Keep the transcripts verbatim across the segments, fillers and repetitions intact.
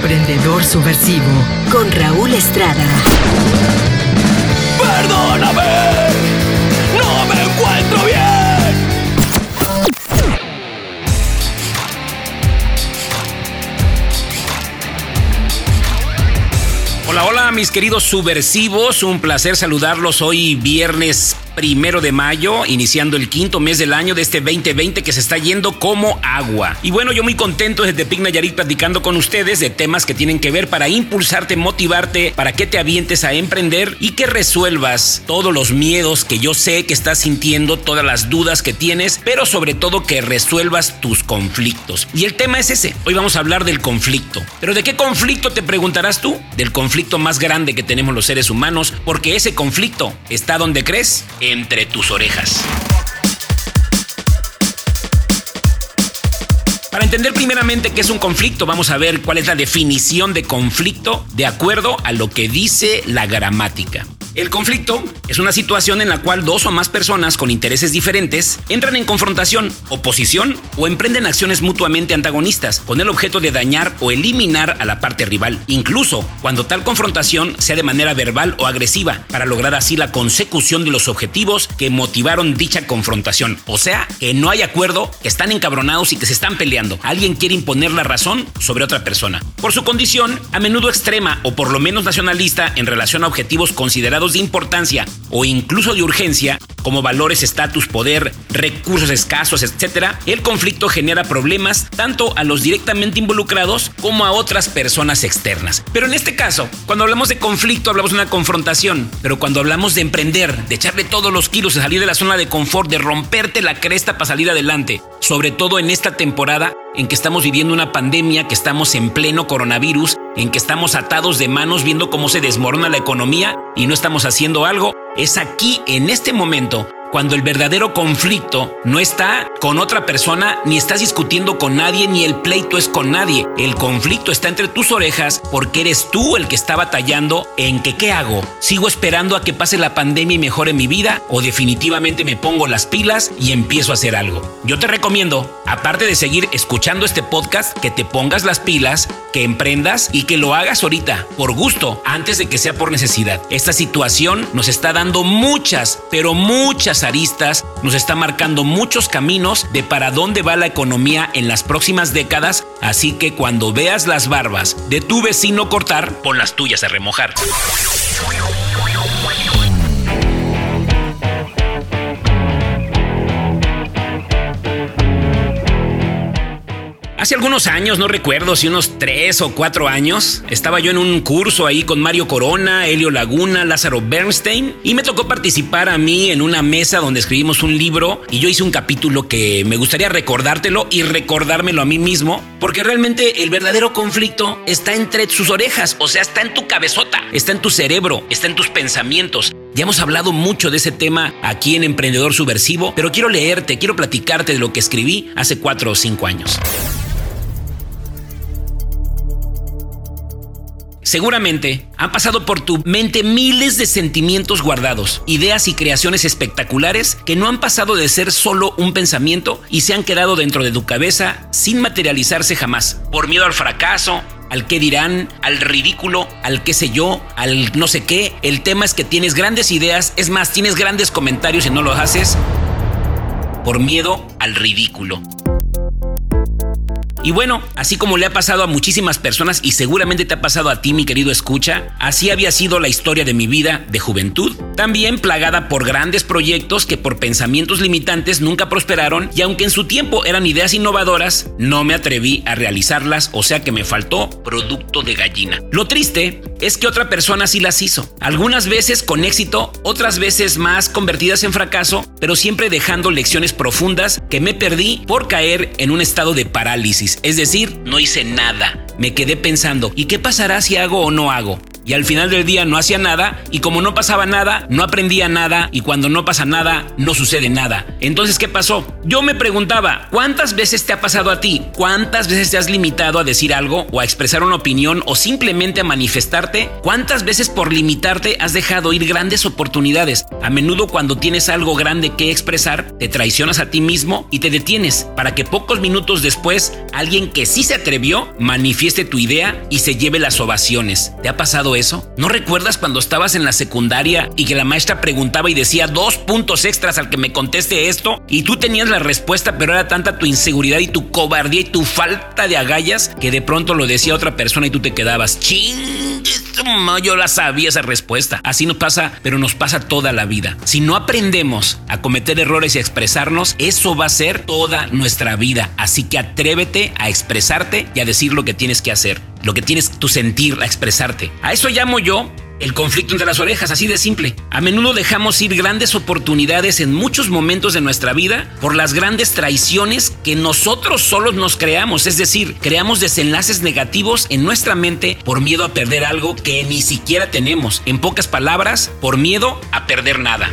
Emprendedor Subversivo con Raúl Estrada. ¡Perdóname! ¡No me encuentro bien! Hola, hola, mis queridos subversivos. Un placer saludarlos hoy viernes primero de mayo, iniciando el quinto mes del año de este veinte veinte que se está yendo como agua. Y bueno, yo muy contento desde Pignayarit platicando con ustedes de temas que tienen que ver para impulsarte, motivarte, para que te avientes a emprender y que resuelvas todos los miedos que yo sé que estás sintiendo, todas las dudas que tienes, pero sobre todo que resuelvas tus conflictos. Y el tema es ese. Hoy vamos a hablar del conflicto. ¿Pero de qué conflicto te preguntarás tú? Del conflicto más grande que tenemos los seres humanos, porque ese conflicto está donde crees, entre tus orejas. Para entender primeramente qué es un conflicto, vamos a ver cuál es la definición de conflicto de acuerdo a lo que dice la gramática. El conflicto es una situación en la cual dos o más personas con intereses diferentes entran en confrontación, oposición o emprenden acciones mutuamente antagonistas con el objeto de dañar o eliminar a la parte rival, incluso cuando tal confrontación sea de manera verbal o agresiva, para lograr así la consecución de los objetivos que motivaron dicha confrontación. O sea, que no hay acuerdo, que están encabronados y que se están peleando. Alguien quiere imponer la razón sobre otra persona. Por su condición, a menudo extrema o por lo menos nacionalista en relación a objetivos considerados de importancia o incluso de urgencia, como valores, estatus, poder, recursos escasos, etcétera, el conflicto genera problemas tanto a los directamente involucrados como a otras personas externas. Pero en este caso, cuando hablamos de conflicto, hablamos de una confrontación, pero cuando hablamos de emprender, de echarle todos los kilos, de salir de la zona de confort, de romperte la cresta para salir adelante, sobre todo en esta temporada en que estamos viviendo una pandemia, que estamos en pleno coronavirus, en que estamos atados de manos viendo cómo se desmorona la economía y no estamos haciendo algo, es aquí, en este momento, cuando el verdadero conflicto no está con otra persona, ni estás discutiendo con nadie, ni el pleito es con nadie. El conflicto está entre tus orejas porque eres tú el que está batallando en que ¿qué hago? ¿Sigo esperando a que pase la pandemia y mejore mi vida? ¿O definitivamente me pongo las pilas y empiezo a hacer algo? Yo te recomiendo, aparte de seguir escuchando este podcast, que te pongas las pilas, que emprendas y que lo hagas ahorita, por gusto, antes de que sea por necesidad. Esta situación nos está dando muchas, pero muchas aristas, nos está marcando muchos caminos de para dónde va la economía en las próximas décadas, así que cuando veas las barbas de tu vecino cortar, pon las tuyas a remojar. Hace algunos años, no recuerdo si unos tres o cuatro años, estaba yo en un curso ahí con Mario Corona, Elio Laguna, Lázaro Bernstein, y me tocó participar a mí en una mesa donde escribimos un libro y yo hice un capítulo que me gustaría recordártelo y recordármelo a mí mismo, porque realmente el verdadero conflicto está entre tus orejas, o sea, está en tu cabezota, está en tu cerebro, está en tus pensamientos. Ya hemos hablado mucho de ese tema aquí en Emprendedor Subversivo, pero quiero leerte, quiero platicarte de lo que escribí hace cuatro o cinco años. Seguramente han pasado por tu mente miles de sentimientos guardados, ideas y creaciones espectaculares que no han pasado de ser solo un pensamiento y se han quedado dentro de tu cabeza sin materializarse jamás, por miedo al fracaso, al qué dirán, al ridículo, al qué sé yo, al no sé qué. El tema es que tienes grandes ideas, es más, tienes grandes comentarios y no los haces por miedo al ridículo. Y bueno, así como le ha pasado a muchísimas personas y seguramente te ha pasado a ti, mi querido escucha, así había sido la historia de mi vida de juventud, también plagada por grandes proyectos que por pensamientos limitantes nunca prosperaron y aunque en su tiempo eran ideas innovadoras, no me atreví a realizarlas, o sea que me faltó producto de gallina. Lo triste es que otra persona sí las hizo, algunas veces con éxito, otras veces más convertidas en fracaso, pero siempre dejando lecciones profundas que me perdí por caer en un estado de parálisis. Es decir, no hice nada. Me quedé pensando, ¿y qué pasará si hago o no hago? y al final del día no hacía nada, y como no pasaba nada, no aprendía nada, y cuando no pasa nada, no sucede nada. Entonces, ¿qué pasó? Yo me preguntaba, ¿cuántas veces te ha pasado a ti? ¿Cuántas veces te has limitado a decir algo o a expresar una opinión o simplemente a manifestarte? ¿Cuántas veces por limitarte has dejado ir grandes oportunidades? A menudo cuando tienes algo grande que expresar, te traicionas a ti mismo y te detienes para que pocos minutos después alguien que sí se atrevió manifieste tu idea y se lleve las ovaciones. ¿Te ha pasado eso? ¿No recuerdas cuando estabas en la secundaria y que la maestra preguntaba y decía dos puntos extras al que me conteste esto y tú tenías la respuesta, pero era tanta tu inseguridad y tu cobardía y tu falta de agallas que de pronto lo decía otra persona y tú te quedabas ching? No, yo la sabía esa respuesta. Así nos pasa, pero nos pasa toda la vida. Si no aprendemos a cometer errores y a expresarnos, eso va a ser toda nuestra vida. Así que atrévete a expresarte y a decir lo que tienes que hacer, lo que tienes tu sentir, a expresarte. A eso llamo yo el conflicto entre las orejas, así de simple. A menudo dejamos ir grandes oportunidades en muchos momentos de nuestra vida por las grandes traiciones que nosotros solos nos creamos. Es decir, creamos desenlaces negativos en nuestra mente por miedo a perder algo que ni siquiera tenemos. En pocas palabras, por miedo a perder nada.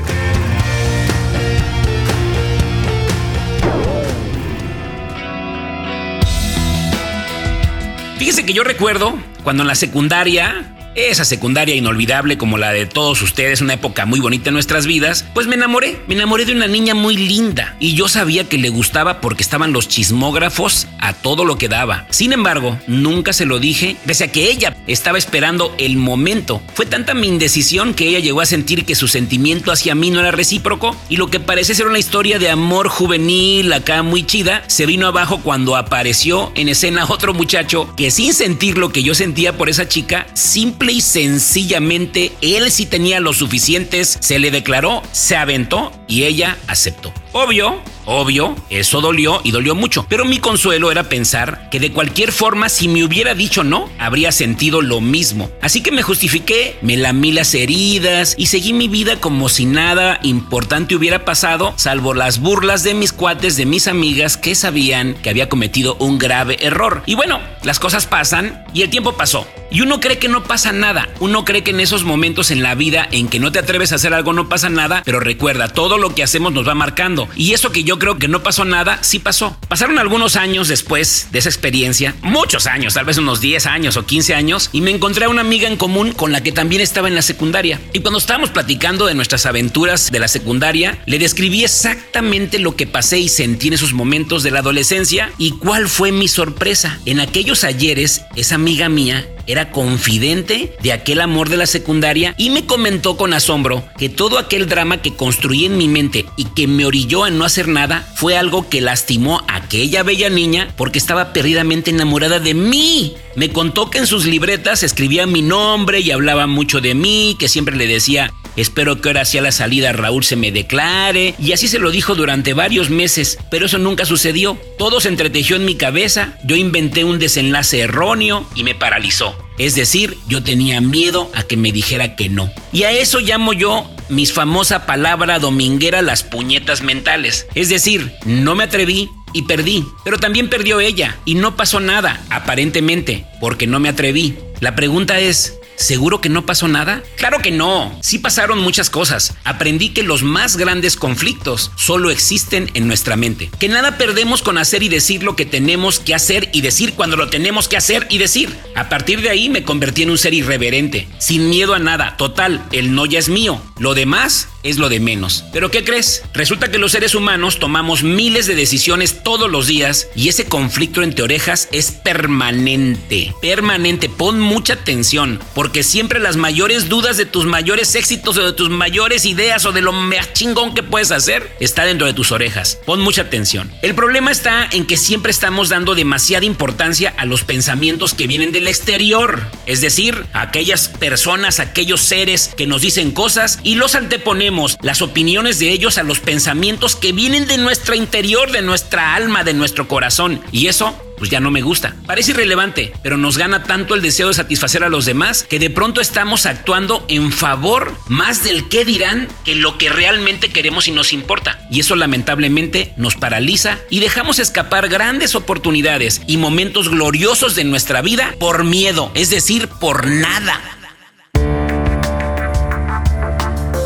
Fíjese que yo recuerdo cuando en la secundaria, esa secundaria inolvidable como la de todos ustedes, una época muy bonita en nuestras vidas, pues me enamoré, me enamoré de una niña muy linda y yo sabía que le gustaba porque estaban los chismógrafos a todo lo que daba. Sin embargo, nunca se lo dije, pese a que ella estaba esperando el momento. Fue tanta mi indecisión que ella llegó a sentir que su sentimiento hacia mí no era recíproco y lo que parecía ser una historia de amor juvenil acá muy chida, se vino abajo cuando apareció en escena otro muchacho que sin sentir lo que yo sentía por esa chica, simplemente y sencillamente, él sí tenía los suficientes, se le declaró, se aventó y ella aceptó. Obvio, obvio, eso dolió y dolió mucho, pero mi consuelo era pensar que de cualquier forma, si me hubiera dicho no, habría sentido lo mismo. Así que me justifiqué, me lamí las heridas y seguí mi vida como si nada importante hubiera pasado, salvo las burlas de mis cuates, de mis amigas que sabían que había cometido un grave error. Y bueno, las cosas pasan y el tiempo pasó. Y uno cree que no pasa nada, uno cree que en esos momentos en la vida en que no te atreves a hacer algo no pasa nada, pero recuerda, todo lo que hacemos nos va marcando. Y eso que yo creo que no pasó nada, sí pasó. Pasaron algunos años después de esa experiencia, muchos años, tal vez unos diez años o quince años, y me encontré a una amiga en común con la que también estaba en la secundaria. Y cuando estábamos platicando de nuestras aventuras de la secundaria, le describí exactamente lo que pasé y sentí en esos momentos de la adolescencia y cuál fue mi sorpresa. En aquellos ayeres, esa amiga mía era confidente de aquel amor de la secundaria y me comentó con asombro que todo aquel drama que construí en mi mente y que me orilló a no hacer nada fue algo que lastimó a aquella bella niña porque estaba perdidamente enamorada de mí. Me contó que en sus libretas escribía mi nombre y hablaba mucho de mí, que siempre le decía: espero que ahora sí a la salida Raúl se me declare. Y así se lo dijo durante varios meses, pero eso nunca sucedió. Todo se entretejió en mi cabeza, yo inventé un desenlace erróneo y me paralizó. Es decir, yo tenía miedo a que me dijera que no. Y a eso llamo yo mis famosa palabra dominguera, las puñetas mentales. Es decir, no me atreví y perdí. Pero también perdió ella y no pasó nada, aparentemente, porque no me atreví. La pregunta es: ¿seguro que no pasó nada? Claro que no, sí pasaron muchas cosas. Aprendí que los más grandes conflictos solo existen en nuestra mente. Que nada perdemos con hacer y decir lo que tenemos que hacer y decir cuando lo tenemos que hacer y decir. A partir de ahí me convertí en un ser irreverente, sin miedo a nada. Total, el no ya es mío, lo demás es lo de menos. ¿Pero qué crees? Resulta que los seres humanos tomamos miles de decisiones todos los días y ese conflicto entre orejas es permanente. Permanente, pon mucha atención, porque siempre las mayores dudas de tus mayores éxitos o de tus mayores ideas o de lo más chingón que puedes hacer está dentro de tus orejas. Pon mucha atención. El problema está en que siempre estamos dando demasiada importancia a los pensamientos que vienen del exterior, es decir, a aquellas personas, a aquellos seres que nos dicen cosas y los anteponemos las opiniones de ellos a los pensamientos que vienen de nuestro interior, de nuestra alma, de nuestro corazón. Y eso, pues ya no me gusta. Parece irrelevante, pero nos gana tanto el deseo de satisfacer a los demás que de pronto estamos actuando en favor más del qué dirán que lo que realmente queremos y nos importa. Y eso lamentablemente nos paraliza y dejamos escapar grandes oportunidades y momentos gloriosos de nuestra vida por miedo, es decir, por nada.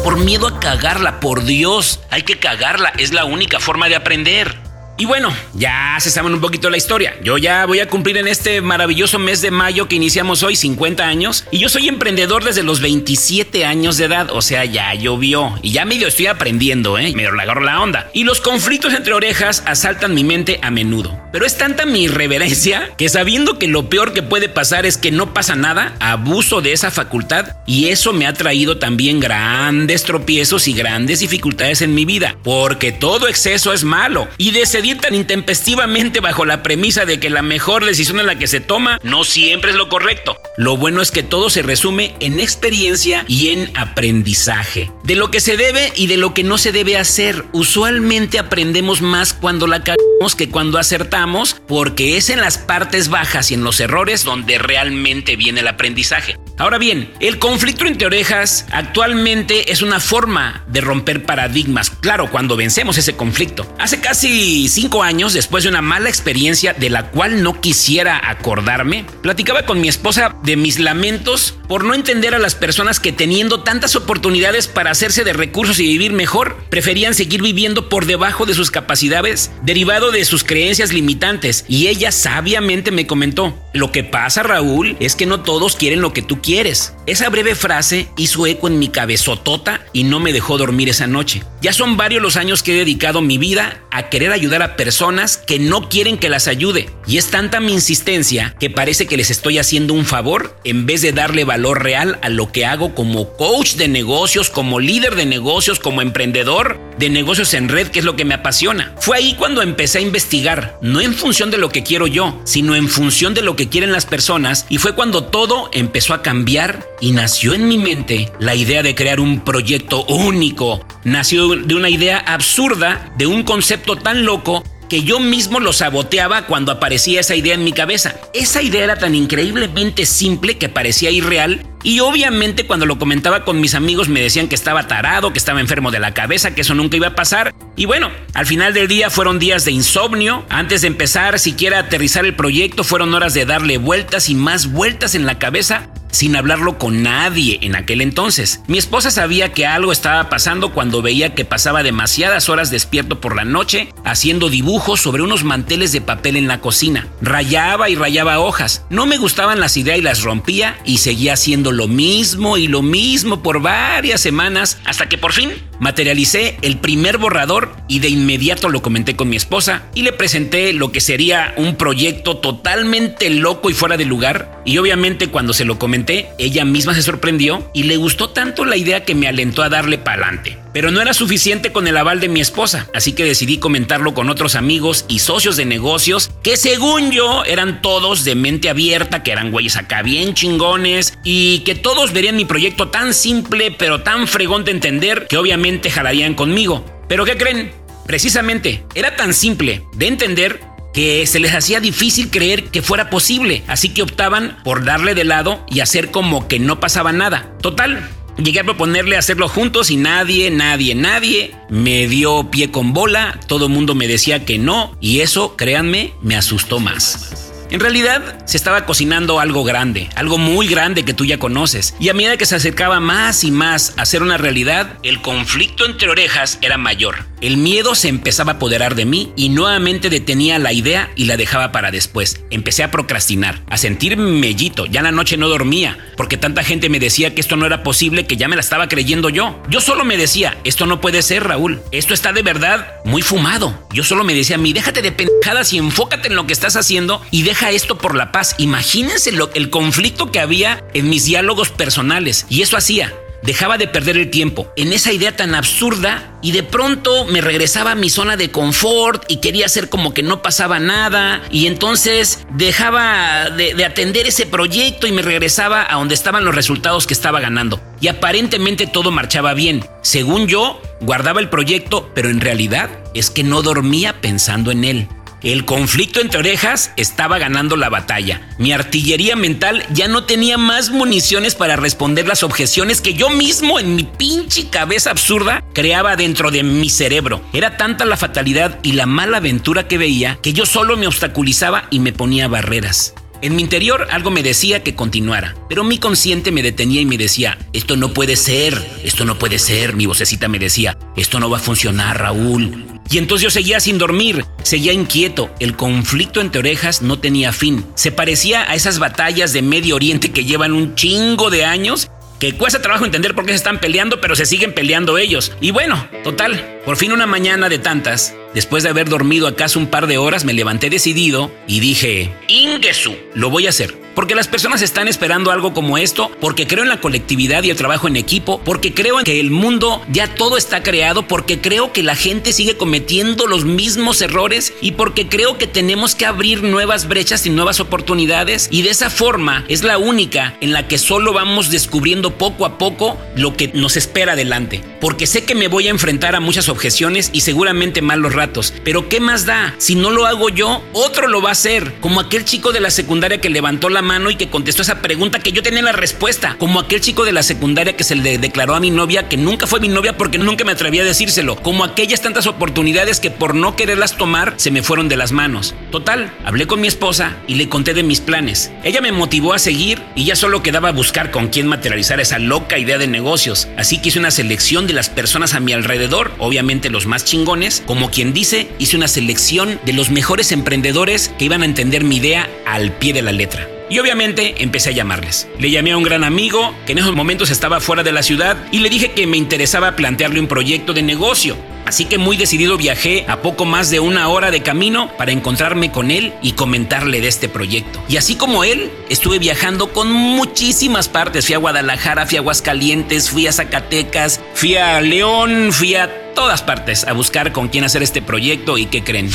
por miedo a cagarla, por Dios, hay que cagarla, es la única forma de aprender. Y bueno, ya se saben un poquito la historia. Yo ya voy a cumplir en este maravilloso mes de mayo que iniciamos hoy cincuenta años. Y yo soy emprendedor desde los veintisiete años de edad. O sea, ya llovió. Y ya medio estoy aprendiendo, ¿eh? Medio le agarro la onda. Y los conflictos entre orejas asaltan mi mente a menudo. Pero es tanta mi irreverencia que, sabiendo que lo peor que puede pasar es que no pasa nada, abuso de esa facultad. Y eso me ha traído también grandes tropiezos y grandes dificultades en mi vida. Porque todo exceso es malo. Y decidí tan intempestivamente bajo la premisa de que la mejor decisión en la que se toma no siempre es lo correcto. Lo bueno es que todo se resume en experiencia y en aprendizaje. De lo que se debe y de lo que no se debe hacer. Usualmente aprendemos más cuando la cagamos que cuando acertamos, porque es en las partes bajas y en los errores donde realmente viene el aprendizaje. Ahora bien, el conflicto entre orejas actualmente es una forma de romper paradigmas. Claro, cuando vencemos ese conflicto. Hace casi cinco años, después de una mala experiencia de la cual no quisiera acordarme, platicaba con mi esposa de mis lamentos por no entender a las personas que, teniendo tantas oportunidades para hacerse de recursos y vivir mejor, preferían seguir viviendo por debajo de sus capacidades, derivado de sus creencias limitantes. Y ella sabiamente me comentó: lo que pasa, Raúl, es que no todos quieren lo que tú quieres. quieres. Esa breve frase hizo eco en mi cabezotota y no me dejó dormir esa noche. Ya son varios los años que he dedicado mi vida a querer ayudar a personas que no quieren que las ayude, y es tanta mi insistencia que parece que les estoy haciendo un favor en vez de darle valor real a lo que hago como coach de negocios, como líder de negocios, como emprendedor de negocios en red, que es lo que me apasiona. Fue ahí cuando empecé a investigar, no en función de lo que quiero yo, sino en función de lo que quieren las personas, y fue cuando todo empezó a cambiar. Cambiar y nació en mi mente la idea de crear un proyecto único. Nació de una idea absurda, de un concepto tan loco que yo mismo lo saboteaba cuando aparecía esa idea en mi cabeza. Esa idea era tan increíblemente simple que parecía irreal. Y obviamente cuando lo comentaba con mis amigos me decían que estaba tarado, que estaba enfermo de la cabeza, que eso nunca iba a pasar. Y bueno, al final del día fueron días de insomnio. Antes de empezar siquiera a aterrizar el proyecto, fueron horas de darle vueltas y más vueltas en la cabeza sin hablarlo con nadie en aquel entonces. Mi esposa sabía que algo estaba pasando cuando veía que pasaba demasiadas horas despierto por la noche haciendo dibujos sobre unos manteles de papel en la cocina. Rayaba y rayaba hojas. No me gustaban las ideas y las rompía y seguía haciendo lo mismo y lo mismo por varias semanas, hasta que por fin materialicé el primer borrador y de inmediato lo comenté con mi esposa y le presenté lo que sería un proyecto totalmente loco y fuera de lugar. Y obviamente cuando se lo comenté, ella misma se sorprendió y le gustó tanto la idea que me alentó a darle para adelante. Pero no era suficiente con el aval de mi esposa, así que decidí comentarlo con otros amigos y socios de negocios que, según yo, eran todos de mente abierta, que eran güeyes acá bien chingones y que todos verían mi proyecto tan simple pero tan fregón de entender que obviamente jalarían conmigo. ¿Pero qué creen? Precisamente, era tan simple de entender que se les hacía difícil creer que fuera posible, así que optaban por darle de lado y hacer como que no pasaba nada. Total, llegué a proponerle hacerlo juntos y nadie, nadie, nadie me dio pie con bola. Todo el mundo me decía que no y eso, créanme, me asustó más. En realidad, se estaba cocinando algo grande, algo muy grande que tú ya conoces. Y a medida que se acercaba más y más a ser una realidad, el conflicto entre orejas era mayor. El miedo se empezaba a apoderar de mí y nuevamente detenía la idea y la dejaba para después. Empecé a procrastinar, a sentir mellito. Ya en la noche no dormía, porque tanta gente me decía que esto no era posible, que ya me la estaba creyendo yo. Yo solo me decía, esto no puede ser, Raúl. Esto está de verdad muy fumado. Yo solo me decía a mí, déjate de pendejadas y enfócate en lo que estás haciendo y deja esto por la paz. Imagínense lo, el conflicto que había en mis diálogos personales, y eso hacía, dejaba de perder el tiempo en esa idea tan absurda y de pronto me regresaba a mi zona de confort y quería hacer como que no pasaba nada, y entonces dejaba de, de atender ese proyecto y me regresaba a donde estaban los resultados que estaba ganando, y aparentemente todo marchaba bien. Según yo, guardaba el proyecto, pero en realidad es que no dormía pensando en él. El conflicto entre orejas estaba ganando la batalla. Mi artillería mental ya no tenía más municiones para responder las objeciones que yo mismo, en mi pinche cabeza absurda, creaba dentro de mi cerebro. Era tanta la fatalidad y la mala aventura que veía que yo solo me obstaculizaba y me ponía barreras. En mi interior algo me decía que continuara, pero mi consciente me detenía y me decía, esto no puede ser, esto no puede ser. Mi vocecita me decía, esto no va a funcionar, Raúl. Y entonces yo seguía sin dormir, seguía inquieto. El conflicto entre orejas no tenía fin. Se parecía a esas batallas de Medio Oriente que llevan un chingo de años, que cuesta trabajo entender por qué se están peleando, pero se siguen peleando ellos. Y bueno, total, por fin una mañana de tantas, después de haber dormido acaso un par de horas, me levanté decidido y dije, ¡Inguesu! Lo voy a hacer. Porque las personas están esperando algo como esto, porque creo en la colectividad y el trabajo en equipo, porque creo en que el mundo ya todo está creado, porque creo que la gente sigue cometiendo los mismos errores y porque creo que tenemos que abrir nuevas brechas y nuevas oportunidades, y de esa forma es la única en la que solo vamos descubriendo poco a poco lo que nos espera adelante. Porque sé que me voy a enfrentar a muchas objeciones y seguramente malos ratos, pero ¿qué más da? Si no lo hago yo, otro lo va a hacer, como aquel chico de la secundaria que levantó la mano y que contestó esa pregunta que yo tenía la respuesta, como aquel chico de la secundaria que se le declaró a mi novia que nunca fue mi novia porque nunca me atreví a decírselo, como aquellas tantas oportunidades que por no quererlas tomar se me fueron de las manos. Total, hablé con mi esposa y le conté de mis planes. Ella me motivó a seguir y ya solo quedaba buscar con quién materializar esa loca idea de negocios, así que hice una selección de las personas a mi alrededor, obviamente los más chingones, como quien dice, hice una selección de los mejores emprendedores que iban a entender mi idea al pie de la letra. Y obviamente empecé a llamarles. Le llamé a un gran amigo que en esos momentos estaba fuera de la ciudad y le dije que me interesaba plantearle un proyecto de negocio. Así que muy decidido viajé a poco más de una hora de camino para encontrarme con él y comentarle de este proyecto. Y así como él, estuve viajando con muchísimas partes. Fui a Guadalajara, fui a Aguascalientes, fui a Zacatecas, fui a León, fui a todas partes a buscar con quién hacer este proyecto. ¿Y qué creen?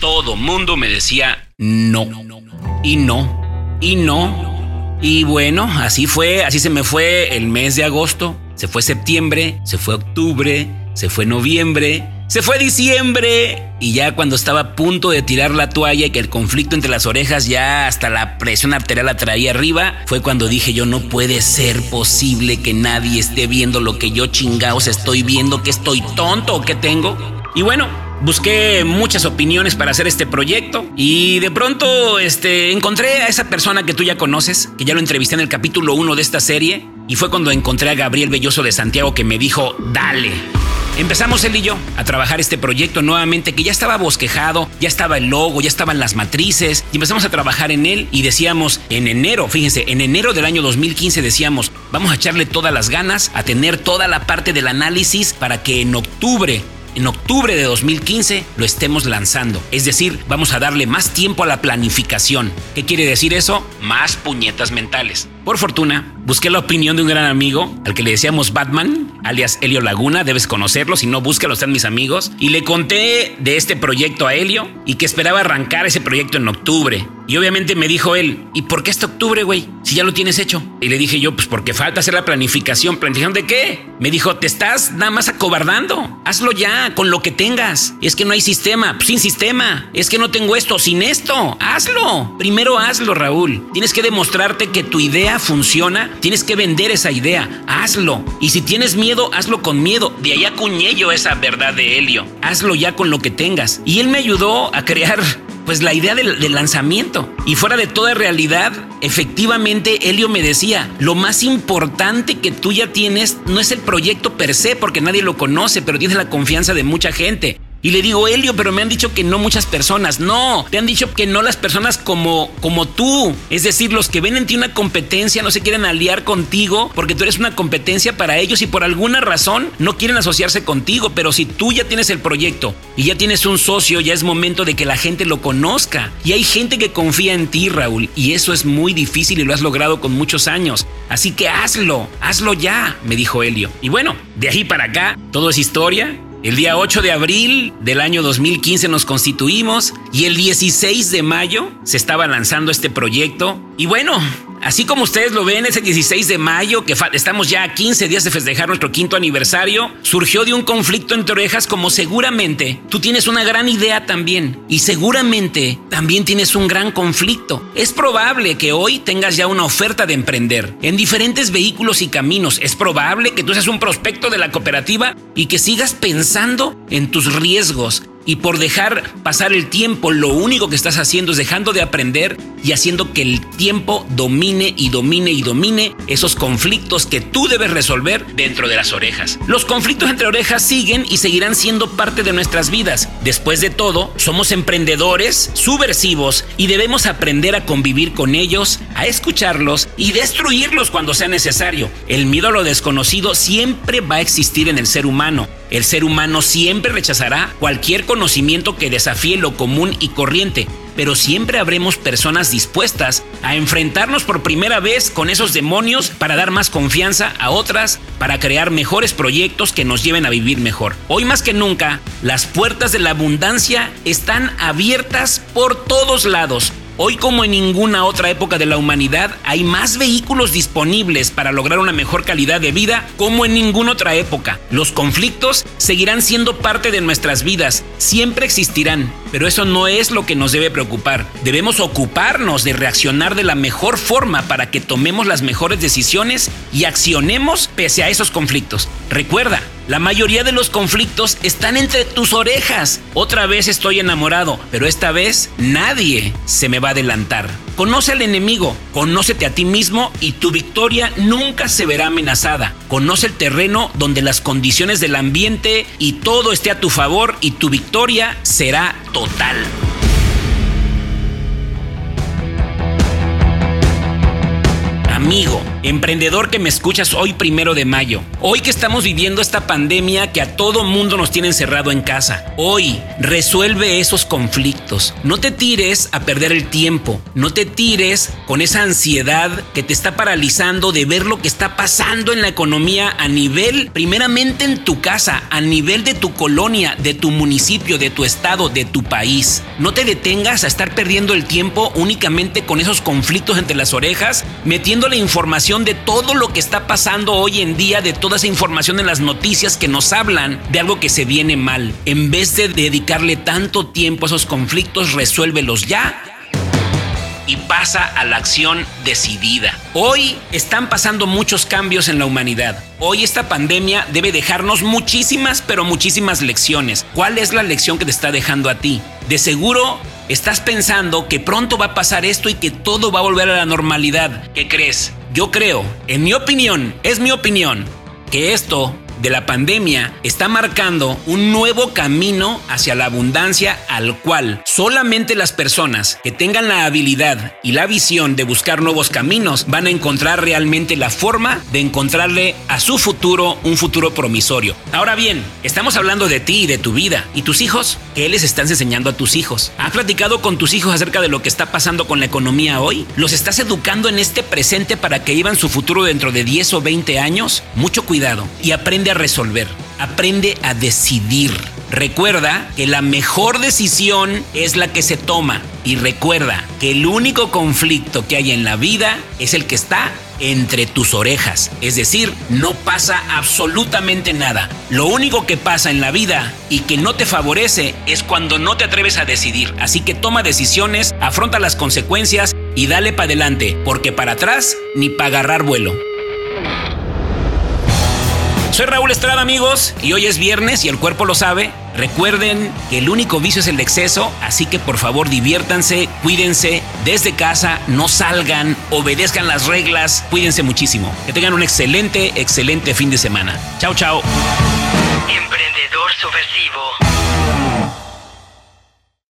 Todo mundo me decía no. Y no, y no, y bueno, así fue, así se me fue el mes de agosto, se fue septiembre, se fue octubre, se fue noviembre, se fue diciembre, y ya cuando estaba a punto de tirar la toalla y que el conflicto entre las orejas ya hasta la presión arterial la traía arriba, fue cuando dije yo, no puede ser posible que nadie esté viendo lo que yo chingados estoy viendo, que estoy tonto o que tengo, y bueno. Busqué muchas opiniones para hacer este proyecto y de pronto este, encontré a esa persona que tú ya conoces, que ya lo entrevisté en el capítulo uno de esta serie, y fue cuando encontré a Gabriel Belloso de Santiago que me dijo, dale. Empezamos él y yo a trabajar este proyecto nuevamente que ya estaba bosquejado, ya estaba el logo, ya estaban las matrices y empezamos a trabajar en él y decíamos en enero, fíjense, en enero del año dos mil quince decíamos vamos a echarle todas las ganas a tener toda la parte del análisis para que en octubre En octubre de dos mil quince lo estemos lanzando. Es decir, vamos a darle más tiempo a la planificación. ¿Qué quiere decir eso? Más puñetas mentales. Por fortuna, busqué la opinión de un gran amigo, al que le decíamos Batman, alias Elio Laguna. Debes conocerlo, si no, búscalo, están mis amigos. Y le conté de este proyecto a Elio y que esperaba arrancar ese proyecto en octubre. Y obviamente me dijo él, ¿y por qué este octubre, güey? Si ya lo tienes hecho. Y le dije yo, pues porque falta hacer la planificación. ¿Planificación de qué? Me dijo, te estás nada más acobardando. Hazlo ya, con lo que tengas. Es que no hay sistema, pues sin sistema. Es que no tengo esto, sin esto. Hazlo. Primero hazlo, Raúl. Tienes que demostrarte que tu idea funciona. Tienes que vender esa idea. Hazlo. Y si tienes miedo, hazlo con miedo. De ahí acuñé yo esa verdad de Elio. Hazlo ya con lo que tengas. Y él me ayudó a crear... pues la idea del, del lanzamiento. Y fuera de toda realidad, efectivamente, Elio me decía, lo más importante que tú ya tienes no es el proyecto per se, porque nadie lo conoce, pero tienes la confianza de mucha gente. Y le digo, Elio, pero me han dicho que no muchas personas. No, te han dicho que no las personas como, como tú. Es decir, los que ven en ti una competencia no se quieren aliar contigo porque tú eres una competencia para ellos y por alguna razón no quieren asociarse contigo. Pero si tú ya tienes el proyecto y ya tienes un socio, ya es momento de que la gente lo conozca. Y hay gente que confía en ti, Raúl, y eso es muy difícil y lo has logrado con muchos años. Así que hazlo, hazlo ya, me dijo Elio. Y bueno, de ahí para acá, todo es historia. El día ocho de abril del año dos mil quince nos constituimos y el dieciséis de mayo se estaba lanzando este proyecto. Y bueno, así como ustedes lo ven, ese dieciséis de mayo, que estamos ya a quince días de festejar nuestro quinto aniversario, surgió de un conflicto entre orejas como seguramente tú tienes una gran idea también y seguramente también tienes un gran conflicto. Es probable que hoy tengas ya una oferta de emprender en diferentes vehículos y caminos. Es probable que tú seas un prospecto de la cooperativa y que sigas pensando en tus riesgos, Y por dejar pasar el tiempo, lo único que estás haciendo es dejando de aprender y haciendo que el tiempo domine y domine y domine esos conflictos que tú debes resolver dentro de las orejas. Los conflictos entre orejas siguen y seguirán siendo parte de nuestras vidas. Después de todo, somos emprendedores subversivos y debemos aprender a convivir con ellos, a escucharlos y destruirlos cuando sea necesario. El miedo a lo desconocido siempre va a existir en el ser humano. El ser humano siempre rechazará cualquier conocimiento que desafíe lo común y corriente, pero siempre habremos personas dispuestas a enfrentarnos por primera vez con esos demonios para dar más confianza a otras, para crear mejores proyectos que nos lleven a vivir mejor. Hoy más que nunca, las puertas de la abundancia están abiertas por todos lados. Hoy, como en ninguna otra época de la humanidad, hay más vehículos disponibles para lograr una mejor calidad de vida como en ninguna otra época. Los conflictos seguirán siendo parte de nuestras vidas, siempre existirán, pero eso no es lo que nos debe preocupar. Debemos ocuparnos de reaccionar de la mejor forma para que tomemos las mejores decisiones y accionemos pese a esos conflictos. Recuerda, la mayoría de los conflictos están entre tus orejas. Otra vez estoy enamorado, pero esta vez nadie se me va a adelantar. Conoce al enemigo, conócete a ti mismo y tu victoria nunca se verá amenazada. Conoce el terreno donde las condiciones del ambiente y todo esté a tu favor y tu victoria será total. Amigo, emprendedor que me escuchas hoy primero de mayo, hoy que estamos viviendo esta pandemia que a todo mundo nos tiene encerrado en casa, hoy resuelve esos conflictos. No te tires a perder el tiempo, no te tires con esa ansiedad que te está paralizando de ver lo que está pasando en la economía a nivel, primeramente en tu casa, a nivel de tu colonia, de tu municipio, de tu estado, de tu país. No te detengas a estar perdiendo el tiempo únicamente con esos conflictos entre las orejas, metiéndole información de todo lo que está pasando hoy en día, de toda esa información en las noticias que nos hablan de algo que se viene mal. En vez de dedicarle tanto tiempo a esos conflictos, resuélvelos ya y pasa a la acción decidida. Hoy están pasando muchos cambios en la humanidad. Hoy esta pandemia debe dejarnos muchísimas, pero muchísimas lecciones. ¿Cuál es la lección que te está dejando a ti? De seguro estás pensando que pronto va a pasar esto y que todo va a volver a la normalidad. ¿Qué crees? Yo creo, en mi opinión, es mi opinión, que esto de la pandemia está marcando un nuevo camino hacia la abundancia, al cual solamente las personas que tengan la habilidad y la visión de buscar nuevos caminos van a encontrar realmente la forma de encontrarle a su futuro un futuro promisorio. Ahora bien, estamos hablando de ti y de tu vida. ¿Y tus hijos? ¿Qué les estás enseñando a tus hijos? ¿Has platicado con tus hijos acerca de lo que está pasando con la economía hoy? ¿Los estás educando en este presente para que vivan su futuro dentro de diez o veinte años? Mucho cuidado y aprende a resolver, aprende a decidir. Recuerda que la mejor decisión es la que se toma y recuerda que el único conflicto que hay en la vida es el que está entre tus orejas, es decir, no pasa absolutamente nada. Lo único que pasa en la vida y que no te favorece es cuando no te atreves a decidir. Así que toma decisiones, afronta las consecuencias y dale para adelante, porque para atrás ni para agarrar vuelo. Soy Raúl Estrada, amigos, y hoy es viernes y el cuerpo lo sabe. Recuerden que el único vicio es el exceso, así que por favor diviértanse, cuídense, desde casa, no salgan, obedezcan las reglas, cuídense muchísimo. Que tengan un excelente, excelente fin de semana. Chao, chao. Emprendedor Subversivo.